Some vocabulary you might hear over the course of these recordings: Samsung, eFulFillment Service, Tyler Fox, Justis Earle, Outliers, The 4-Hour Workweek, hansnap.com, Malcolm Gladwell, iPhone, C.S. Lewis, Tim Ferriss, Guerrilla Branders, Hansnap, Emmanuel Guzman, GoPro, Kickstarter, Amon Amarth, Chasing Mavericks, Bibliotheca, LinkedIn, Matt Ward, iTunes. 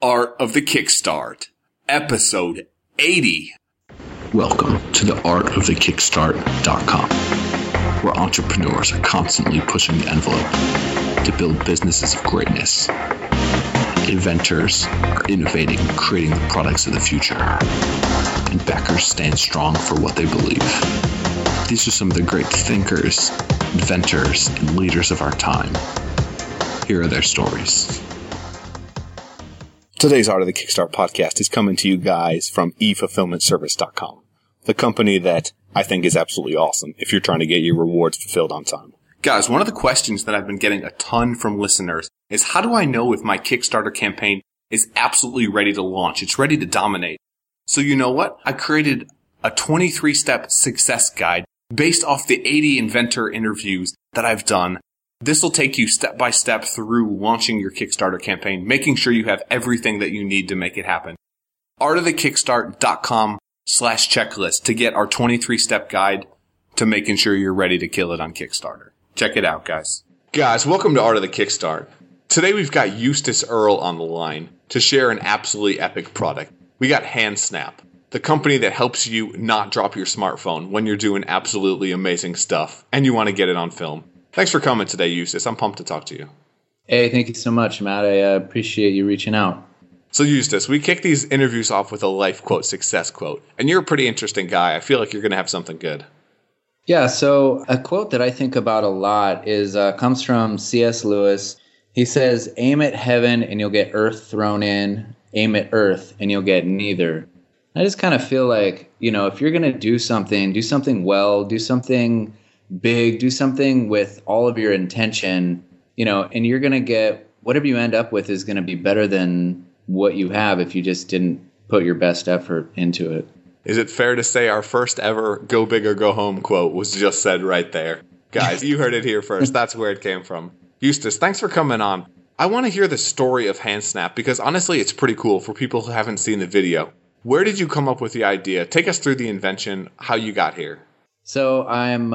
Art of the Kickstart, episode 80. Welcome to the artofthekickstart.com, where entrepreneurs are constantly pushing the envelope to build businesses of greatness. Inventors are innovating, creating the products of the future, and backers stand strong for what they believe. These are some of the great thinkers, inventors, and leaders of our time. Here are their stories. Today's Art of the Kickstart podcast is coming to you guys from eFulFillmentService.com, the company that I think is absolutely awesome if you're trying to get your rewards fulfilled on time. Guys, one of the questions that I've been getting a ton from listeners is, how do I know if my Kickstarter campaign is absolutely ready to launch? It's ready to dominate. So you know what? I created a 23-step success guide based off the 80 inventor interviews that I've done. This will take you step by step through launching your Kickstarter campaign, making sure you have everything that you need to make it happen. artofthekickstart.com/checklist to get our 23-step guide to making sure you're ready to kill it on Kickstarter. Check it out, guys. Guys, welcome to Art of the Kickstart. Today we've got Justis Earle on the line to share an absolutely epic product. We got Hansnap, the company that helps you not drop your smartphone when you're doing absolutely amazing stuff and you want to get it on film. Thanks for coming today, Justis. I'm pumped to talk to you. Hey, thank you so much, Matt. I appreciate you reaching out. So, Justis, we kick these interviews off with a life quote, success quote. And you're a pretty interesting guy. I feel like you're going to have something good. Yeah, so a quote that I think about a lot is comes from C.S. Lewis. He says, aim at heaven and you'll get earth thrown in. Aim at earth and you'll get neither. I just kind of feel like, you know, if you're going to do something well, do something big, do something with all of your intention, you know, and you're going to get whatever you end up with is going to be better than what you have if you just didn't put your best effort into it. Is it fair to say our first ever go big or go home quote was just said right there? Guys, you heard it here first. That's where it came from. Justis, thanks for coming on. I want to hear the story of Hansnap because honestly, it's pretty cool for people who haven't seen the video. Where did you come up with the idea? Take us through the invention, how you got here. So I'm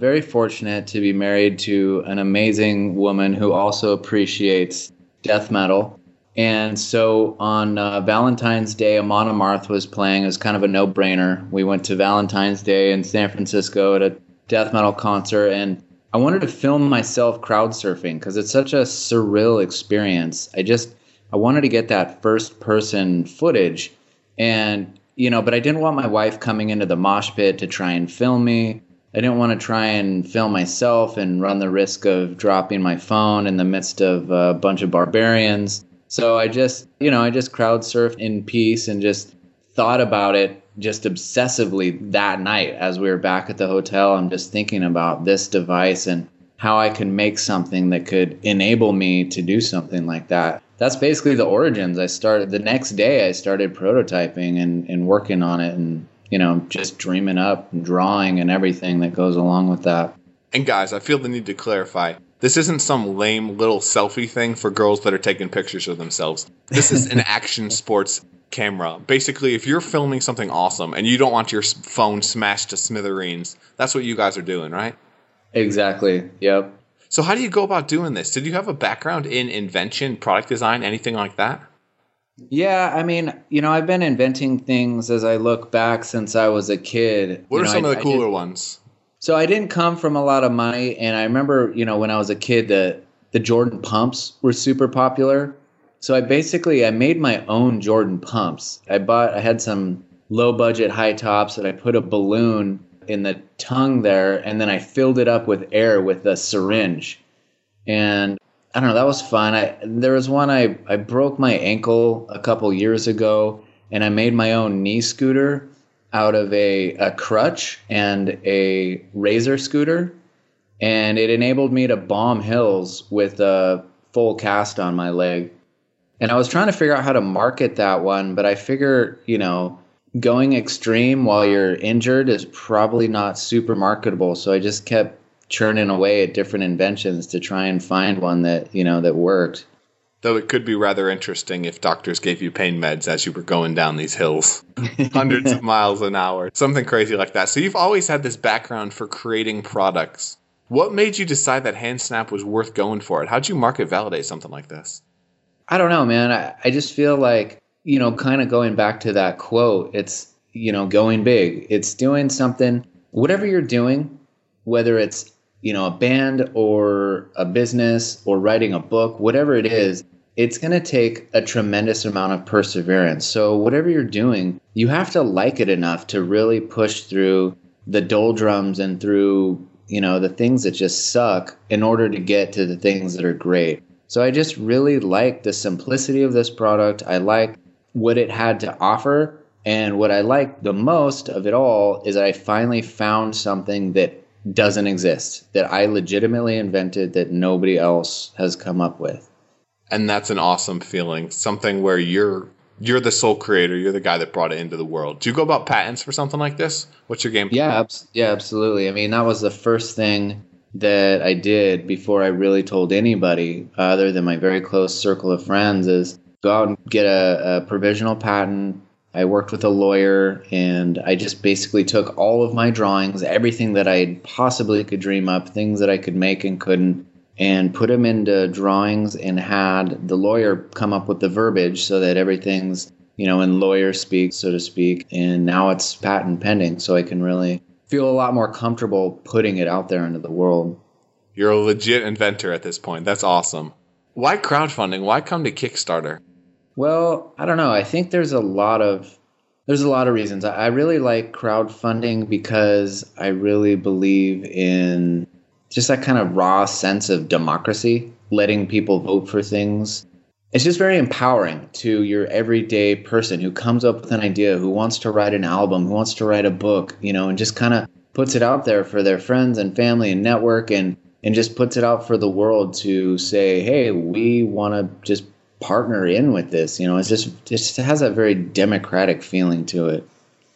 very fortunate to be married to an amazing woman who also appreciates death metal. And so on Valentine's Day, Amon Amarth was playing. It was kind of a no-brainer. We went to Valentine's Day in San Francisco at a death metal concert. And I wanted to film myself crowd surfing because it's such a surreal experience. I wanted to get that first-person footage. And you know, but I didn't want my wife coming into the mosh pit to try and film me. I didn't want to try and film myself and run the risk of dropping my phone in the midst of a bunch of barbarians. So I just crowd surfed in peace and just thought about it just obsessively that night as we were back at the hotel. I'm just thinking about this device and how I can make something that could enable me to do something like that. That's basically the origins. The next day I started prototyping and working on it and, you know, just dreaming up and drawing and everything that goes along with that. And guys, I feel the need to clarify. This isn't some lame little selfie thing for girls that are taking pictures of themselves. This is an action sports camera. Basically, if you're filming something awesome and you don't want your phone smashed to smithereens, that's what you guys are doing, right? Exactly. Yep. So how do you go about doing this? Did you have a background in invention, product design, anything like that? Yeah, I mean, you know, I've been inventing things as I look back since I was a kid. What are some of the cooler ones? So I didn't come from a lot of money. And I remember, you know, when I was a kid, the Jordan pumps were super popular. So I made my own Jordan pumps. I had some low budget high tops that I put a balloon in the tongue there, and then I filled it up with air with a syringe. And I don't know, that was fun. There was one I broke my ankle a couple years ago, and I made my own knee scooter out of a crutch and a razor scooter, and it enabled me to bomb hills with a full cast on my leg. And I was trying to figure out how to market that one, but I figure, you know, going extreme while you're injured is probably not super marketable. So I just kept churning away at different inventions to try and find one that, you know, that worked. Though it could be rather interesting if doctors gave you pain meds as you were going down these hills, hundreds of miles an hour, something crazy like that. So you've always had this background for creating products. What made you decide that Hansnap was worth going for it? How'd you market validate something like this? I don't know, man. I just feel like, you know, kind of going back to that quote, it's, you know, going big. It's doing something, whatever you're doing, whether it's, you know, a band or a business or writing a book, whatever it is, it's going to take a tremendous amount of perseverance. So whatever you're doing, you have to like it enough to really push through the doldrums and through, you know, the things that just suck in order to get to the things that are great. So I just really like the simplicity of this product. I like what it had to offer. And what I like the most of it all is that I finally found something that doesn't exist, that I legitimately invented, that nobody else has come up with. And that's an awesome feeling, something where you're the sole creator, you're the guy that brought it into the world. Do you go about patents for something like this? What's your game plan? Yeah, absolutely. I mean, that was the first thing that I did before I really told anybody other than my very close circle of friends is go out and get a provisional patent. I worked with a lawyer, and I just basically took all of my drawings, everything that I possibly could dream up, things that I could make and couldn't, and put them into drawings and had the lawyer come up with the verbiage so that everything's, you know, in lawyer speak, so to speak. And now it's patent pending, so I can really feel a lot more comfortable putting it out there into the world. You're a legit inventor at this point. That's awesome. Why crowdfunding? Why come to Kickstarter? Well, I don't know. I think there's a lot of reasons. I really like crowdfunding because I really believe in just that kind of raw sense of democracy, letting people vote for things. It's just very empowering to your everyday person who comes up with an idea, who wants to write an album, who wants to write a book, you know, and just kind of puts it out there for their friends and family and network and just puts it out for the world to say, hey, we want to just partner in with this. You know, it's just has a very democratic feeling to it.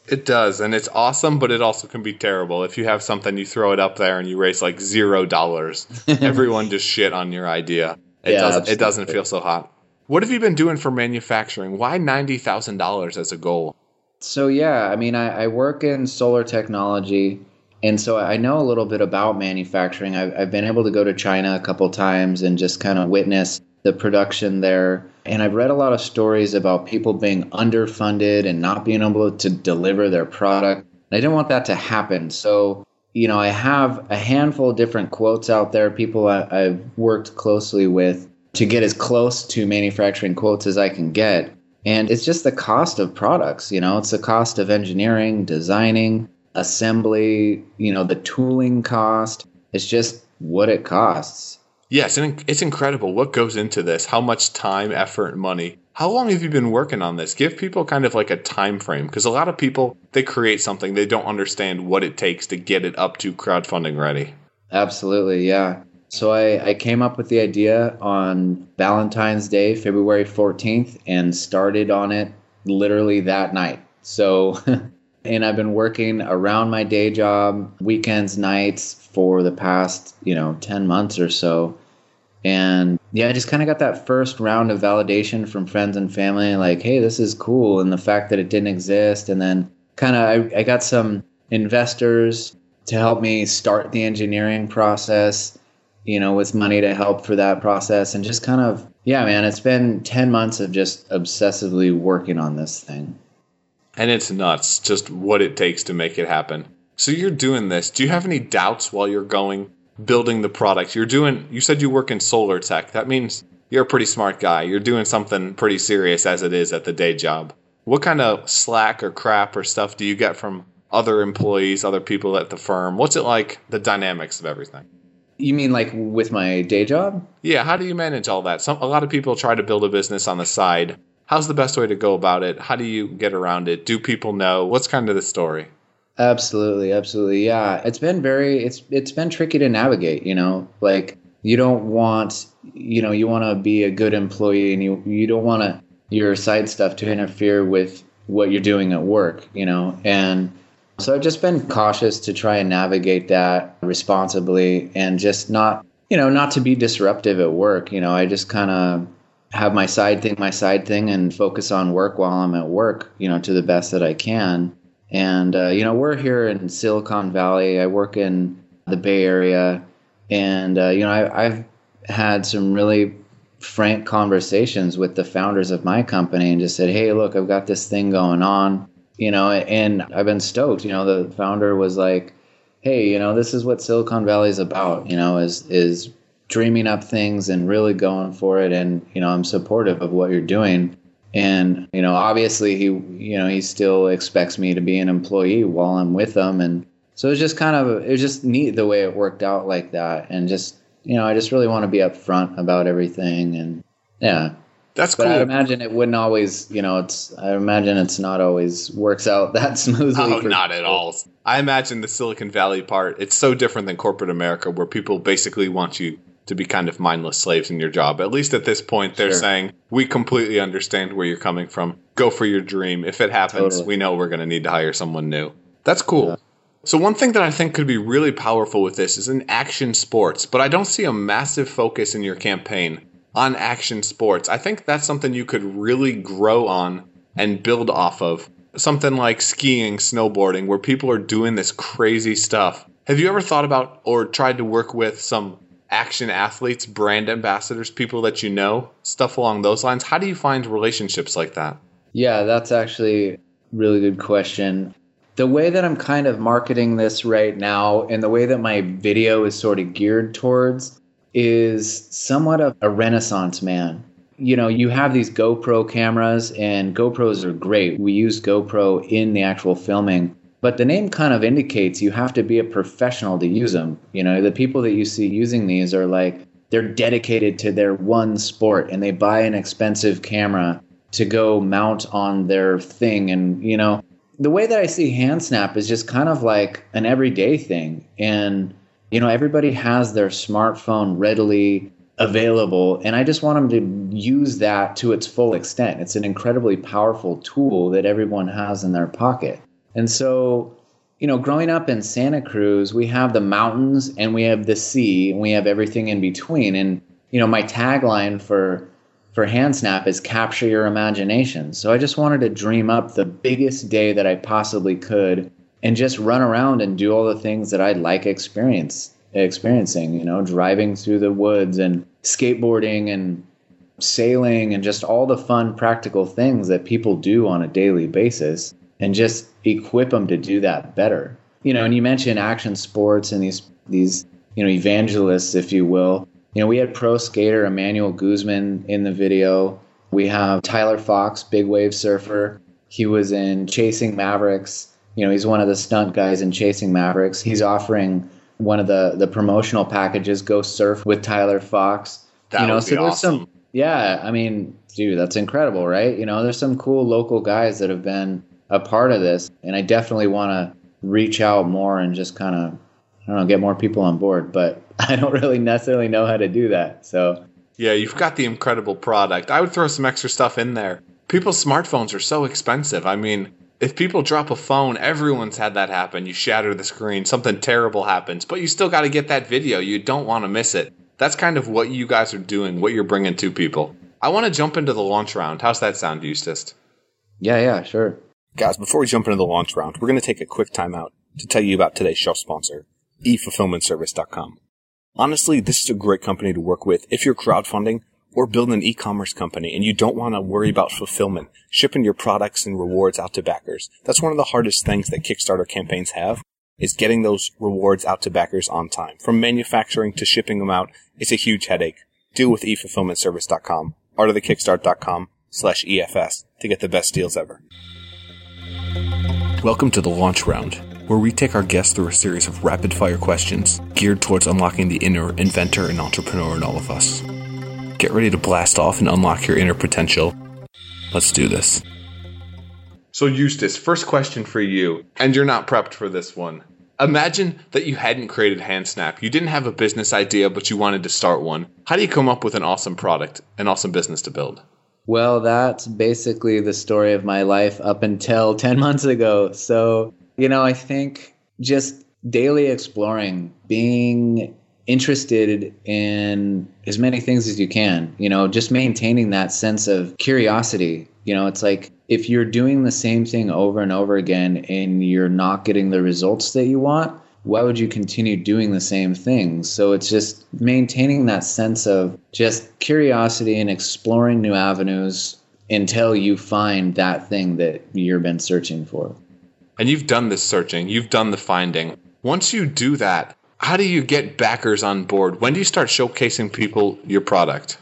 It does, and it's awesome, but it also can be terrible. If you have something, you throw it up there and you raise like $0. Everyone just shit on your idea. It doesn't feel so hot. What have you been doing for manufacturing? Why $90,000 as a goal? So yeah, I mean, I work in solar technology, and so I know a little bit about manufacturing. I've been able to go to China a couple times and just kind of witness the production there. And I've read a lot of stories about people being underfunded and not being able to deliver their product. And I didn't want that to happen. So, you know, I have a handful of different quotes out there, people I've worked closely with to get as close to manufacturing quotes as I can get. And it's just the cost of products, you know, it's the cost of engineering, designing, assembly, you know, the tooling cost. It's just what it costs. Yes, and it's incredible what goes into this, how much time, effort, money. How long have you been working on this? Give people kind of like a time frame, because a lot of people, they create something, they don't understand what it takes to get it up to crowdfunding ready. Absolutely, yeah. So I came up with the idea on Valentine's Day, February 14th, and started on it literally that night. So, and I've been working around my day job, weekends, nights, for the past, you know, 10 months or so. And yeah, I just kind of got that first round of validation from friends and family, like, hey, this is cool. And the fact that it didn't exist. And then kind of I got some investors to help me start the engineering process, you know, with money to help for that process. And just kind of, yeah, man, it's been 10 months of just obsessively working on this thing. And it's nuts just what it takes to make it happen. So you're doing this. Do you have any doubts while you're going, building the product? You said you work in solar tech. That means you're a pretty smart guy. You're doing something pretty serious as it is at the day job. What kind of slack or crap or stuff do you get from other employees, other people at the firm? What's it like, the dynamics of everything? You mean like with my day job? Yeah. How do you manage all that? A lot of people try to build a business on the side. How's the best way to go about it? How do you get around it? Do people know? What's kind of the story? Absolutely. Absolutely. Yeah. It's been it's been tricky to navigate, you know, like you don't want, you know, you want to be a good employee and you don't want your side stuff to interfere with what you're doing at work, you know? And so I've just been cautious to try and navigate that responsibly and just not, you know, not to be disruptive at work. You know, I just kind of have my side thing and focus on work while I'm at work, you know, to the best that I can. And, you know, we're here in Silicon Valley. I work in the Bay Area. And, you know, I've had some really frank conversations with the founders of my company and just said, hey, look, I've got this thing going on, you know, and I've been stoked. You know, the founder was like, hey, you know, this is what Silicon Valley is about, you know, is dreaming up things and really going for it. And, you know, I'm supportive of what you're doing. And, you know, obviously he, you know, he still expects me to be an employee while I'm with them. And so it's just kind of, it's just neat the way it worked out like that. And just, you know, I just really want to be upfront about everything. And yeah, that's cool. But I imagine it wouldn't always, you know, I imagine it's not always works out that smoothly. Oh, not at all. I imagine the Silicon Valley part, it's so different than corporate America, where people basically want you to be kind of mindless slaves in your job. At least at this point, they're saying, we completely understand where you're coming from. Go for your dream. If it happens, we know we're going to need to hire someone new. That's cool. Yeah. So one thing that I think could be really powerful with this is in action sports, but I don't see a massive focus in your campaign on action sports. I think that's something you could really grow on and build off of. Something like skiing, snowboarding, where people are doing this crazy stuff. Have you ever thought about or tried to work with some action athletes, brand ambassadors, people that you know, stuff along those lines? How do you find relationships like that? Yeah, that's actually a really good question. The way that I'm kind of marketing this right now and the way that my video is sort of geared towards is somewhat of a renaissance man. You know, you have these GoPro cameras, and GoPros are great. We use GoPro in the actual filming. But the name kind of indicates you have to be a professional to use them. You know, the people that you see using these are like, they're dedicated to their one sport and they buy an expensive camera to go mount on their thing. And, you know, the way that I see Hansnap is just kind of like an everyday thing. And, you know, everybody has their smartphone readily available. And I just want them to use that to its full extent. It's an incredibly powerful tool that everyone has in their pocket. And so, you know, growing up in Santa Cruz, we have the mountains and we have the sea and we have everything in between. And, you know, my tagline for Hansnap is capture your imagination. So I just wanted to dream up the biggest day that I possibly could and just run around and do all the things that I like experiencing, you know, driving through the woods and skateboarding and sailing and just all the fun, practical things that people do on a daily basis. And just equip them to do that better. You know, and you mentioned action sports and these, you know, evangelists, if you will. You know, we had pro skater Emmanuel Guzman in the video. We have Tyler Fox, big wave surfer. He was in Chasing Mavericks. You know, he's one of the stunt guys in Chasing Mavericks. He's offering one of the promotional packages, go surf with Tyler Fox. That you know, would be so awesome. There's some, yeah, I mean, dude, that's incredible, right? You know, there's some cool local guys that have been a part of this, and I definitely want to reach out more and just kind of, I don't know, get more people on board, but I don't really necessarily know how to do that. So yeah, you've got the incredible product. I would throw some extra stuff in there. People's smartphones are so expensive. I mean, if people drop a phone, everyone's had that happen. You shatter the screen, something terrible happens, but you still got to get that video. You don't want to miss it. That's kind of what you guys are doing, what you're bringing to people. I want to jump into the launch round. How's that sound, Justis? Yeah, sure. Guys, before we jump into the launch round, we're going to take a quick timeout to tell you about today's show sponsor, eFulfillmentService.com. Honestly, this is a great company to work with if you're crowdfunding or building an e-commerce company and you don't want to worry about fulfillment, shipping your products and rewards out to backers. That's one of the hardest things that Kickstarter campaigns have, is getting those rewards out to backers on time. From manufacturing to shipping them out, it's a huge headache. Deal with eFulfillmentService.com, artofthekickstart.com/EFS to get the best deals ever. Welcome to the launch round, where we take our guests through a series of rapid-fire questions geared towards unlocking the inner inventor and entrepreneur in all of us. Get ready to blast off and unlock your inner potential. Let's do this. So Justis, first question for you, and you're not prepped for this one. Imagine that you hadn't created Hansnap. You didn't have a business idea, but you wanted to start one. How do you come up with an awesome product, an awesome business to build? Well, that's basically the story of my life up until 10 months ago. So, you know, I think just daily exploring, being interested in as many things as you can, you know, just maintaining that sense of curiosity. You know, it's like if you're doing the same thing over and over again and you're not getting the results that you want, why would you continue doing the same things? So it's just maintaining that sense of just curiosity and exploring new avenues until you find that thing that you've been searching for. And you've done this searching. You've done the finding. Once you do that, how do you get backers on board? When do you start showcasing people your product?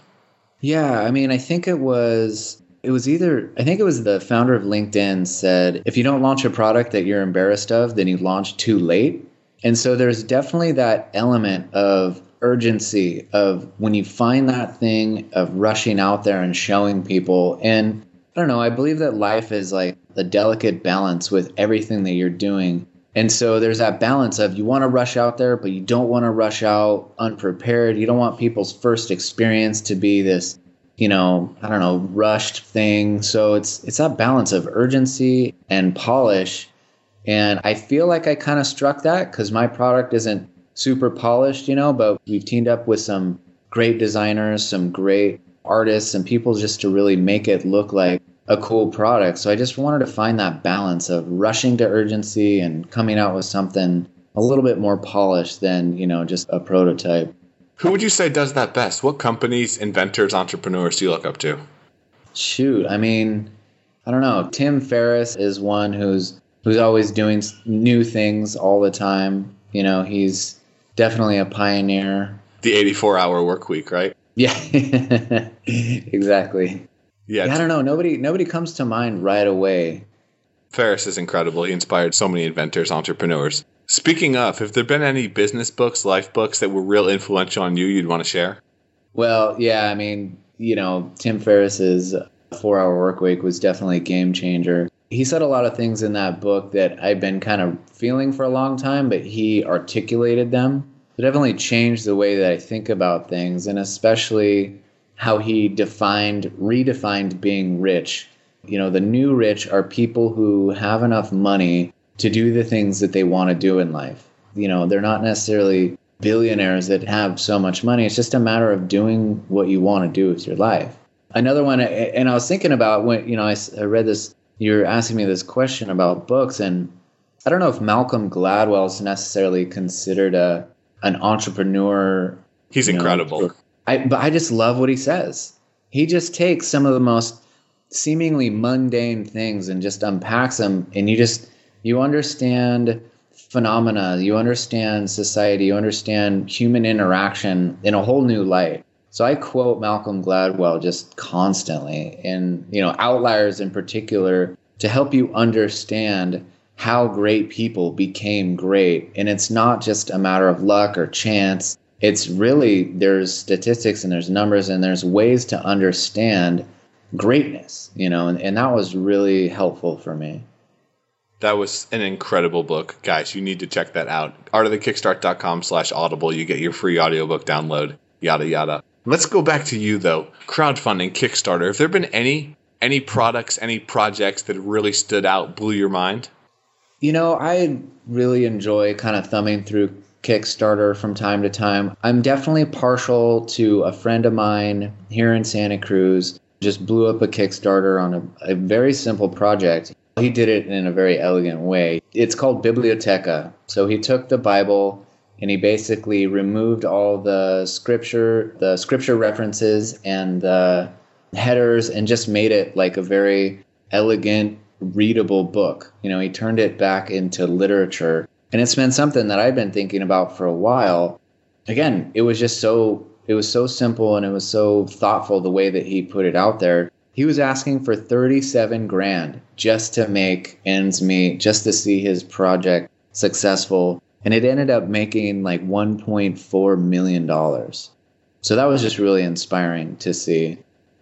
Yeah, I mean, I think it was the founder of LinkedIn said, if you don't launch a product that you're embarrassed of, then you launch too late. And so there's definitely that element of urgency of when you find that thing of rushing out there and showing people. And I don't know, I believe that life is like the delicate balance with everything that you're doing. And so there's that balance of you want to rush out there, but you don't want to rush out unprepared. You don't want people's first experience to be this, rushed thing. So it's that balance of urgency and polish. And I feel like I kind of struck that because my product isn't super polished, but we've teamed up with some great designers, some great artists and people just to really make it look like a cool product. So I just wanted to find that balance of rushing to urgency and coming out with something a little bit more polished than, just a prototype. Who would you say does that best? What companies, inventors, entrepreneurs do you look up to? Shoot. I mean, I don't know. Tim Ferriss is one who's always doing new things all the time. He's definitely a pioneer. The 84-hour workweek, right? Yeah, exactly. Yeah, I don't know. Nobody comes to mind right away. Ferriss is incredible. He inspired so many inventors, entrepreneurs. Speaking of, have there been any business books, life books that were real influential on you you'd want to share? Well, yeah, I mean, Tim Ferriss's 4-Hour Workweek was definitely a game changer. He said a lot of things in that book that I've been kind of feeling for a long time, but he articulated them. It definitely changed the way that I think about things, and especially how he redefined being rich. The new rich are people who have enough money to do the things that they want to do in life. They're not necessarily billionaires that have so much money. It's just a matter of doing what you want to do with your life. Another one, and I was thinking about when, I read this, you were asking me this question about books, and I don't know if Malcolm Gladwell is necessarily considered an entrepreneur. He's incredible. But I just love what he says. He just takes some of the most seemingly mundane things and just unpacks them. And you understand phenomena, you understand society, you understand human interaction in a whole new light. So I quote Malcolm Gladwell just constantly, and, Outliers in particular, to help you understand how great people became great. And it's not just a matter of luck or chance. It's really, there's statistics and there's numbers and there's ways to understand greatness, and that was really helpful for me. That was an incredible book. Guys, you need to check that out. artofthekickstart.com/audible. You get your free audiobook download, yada, yada. Let's go back to you, though. Crowdfunding, Kickstarter. Have there been any products, any projects that really stood out, blew your mind? I really enjoy kind of thumbing through Kickstarter from time to time. I'm definitely partial to a friend of mine here in Santa Cruz, just blew up a Kickstarter on a very simple project. He did it in a very elegant way. It's called Bibliotheca. So he took the Bible and he basically removed all the scripture references and the headers and just made it like a very elegant, readable book. He turned it back into literature. And it's been something that I've been thinking about for a while. Again, it was so simple and it was so thoughtful the way that he put it out there. He was asking for $37,000 just to make ends meet, just to see his project successful. And it ended up making like $1.4 million. So that was just really inspiring to see.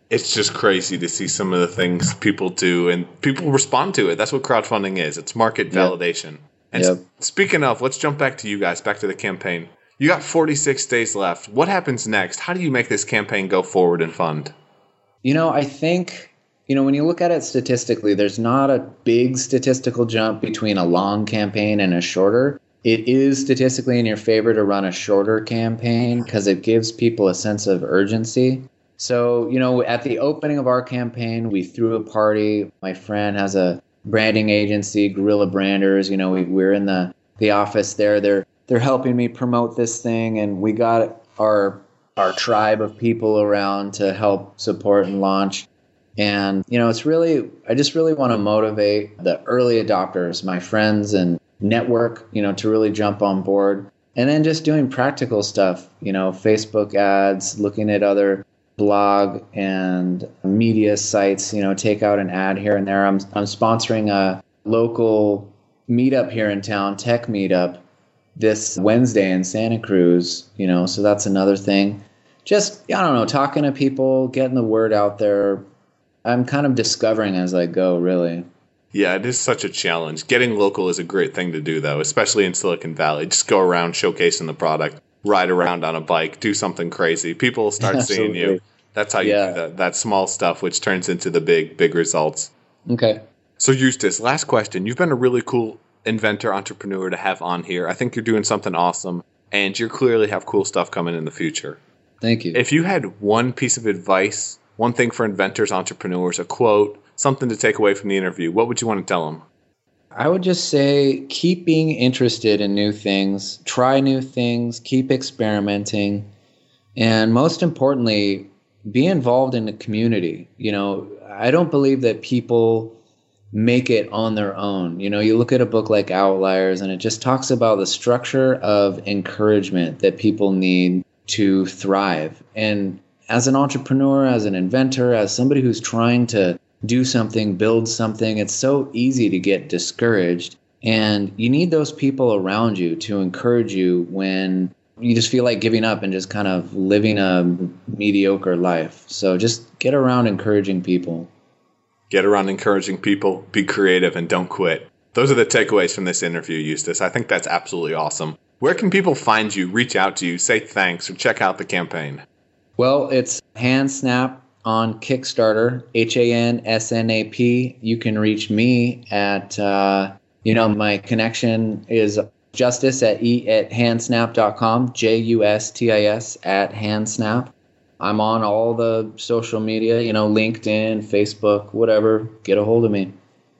It's just crazy to see some of the things people do and people respond to it. That's what crowdfunding is. It's market validation. Yep. And Speaking of, let's jump back to you guys, back to the campaign. You got 46 days left. What happens next? How do you make this campaign go forward and fund? I think, when you look at it statistically, there's not a big statistical jump between a long campaign and a shorter. It is statistically in your favor to run a shorter campaign because it gives people a sense of urgency. So, at the opening of our campaign, we threw a party. My friend has a branding agency, Guerrilla Branders. We're in the the office there. They're helping me promote this thing, and we got our tribe of people around to help support and launch. And, you know, it's really, I just really want to motivate the early adopters, my friends and network, you know, to really jump on board. And then just doing practical stuff, you know, Facebook ads, looking at other blog and media sites, you know, take out an ad here and there. I'm sponsoring a local meetup here in town, tech meetup, this Wednesday in Santa Cruz, you know, so that's another thing. Just, I don't know, talking to people, getting the word out there. I'm kind of discovering as I go, really. Yeah, it is such a challenge. Getting local is a great thing to do, though, especially in Silicon Valley. Just go around showcasing the product, ride around on a bike, do something crazy. People will start seeing you. That's how you do that small stuff, which turns into the big results. Okay. So, Justis, last question. You've been a really cool inventor, entrepreneur to have on here. I think you're doing something awesome, and you clearly have cool stuff coming in the future. Thank you. If you had one piece of advice, one thing for inventors, entrepreneurs, a quote, something to take away from the interview, what would you want to tell them? I would just say keep being interested in new things, try new things, keep experimenting, and most importantly, be involved in the community. You know, I don't believe that people make it on their own. You know, you look at a book like Outliers, and it just talks about the structure of encouragement that people need to thrive. And as an entrepreneur, as an inventor, as somebody who's trying to do something, build something, it's so easy to get discouraged. And you need those people around you to encourage you when you just feel like giving up and just kind of living a mediocre life. So just get around encouraging people. Get around encouraging people, be creative, and don't quit. Those are the takeaways from this interview, Justis. I think that's absolutely awesome. Where can people find you, reach out to you, say thanks, or check out the campaign? Well, it's Hansnap on Kickstarter, Hansnap. You can reach me at, my connection is Justis at hansnap.com, Justis at Hansnap. I'm on all the social media, you know, LinkedIn, Facebook, whatever. Get a hold of me.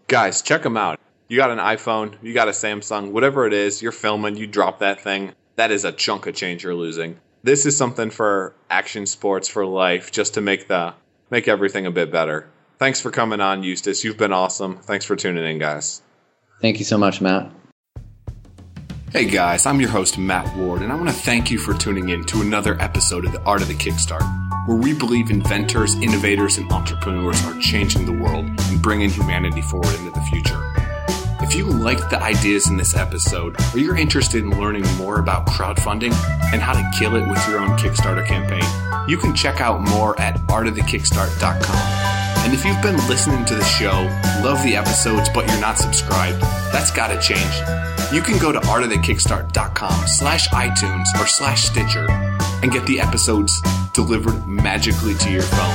Guys, check them out. You got an iPhone, you got a Samsung, whatever it is, you're filming, you drop that thing. That is a chunk of change you're losing. This is something for action sports, for life, just to make everything a bit better. Thanks for coming on, Justis. You've been awesome. Thanks for tuning in, guys. Thank you so much, Matt. Hey guys, I'm your host, Matt Ward, and I want to thank you for tuning in to another episode of The Art of the Kickstart, where we believe inventors, innovators, and entrepreneurs are changing the world and bringing humanity forward into the future. If you liked the ideas in this episode, or you're interested in learning more about crowdfunding and how to kill it with your own Kickstarter campaign, you can check out more at artofthekickstart.com. And if you've been listening to the show, love the episodes, but you're not subscribed, that's got to change. You can go to artofthekickstart.com/iTunes or /Stitcher and get the episodes delivered magically to your phone.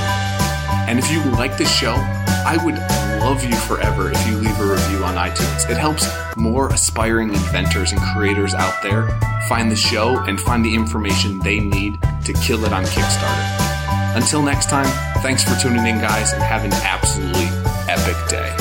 And if you like this show, I would love you forever if you leave a review on iTunes. It helps more aspiring inventors and creators out there find the show and find the information they need to kill it on Kickstarter. Until next time, thanks for tuning in, guys, and have an absolutely epic day.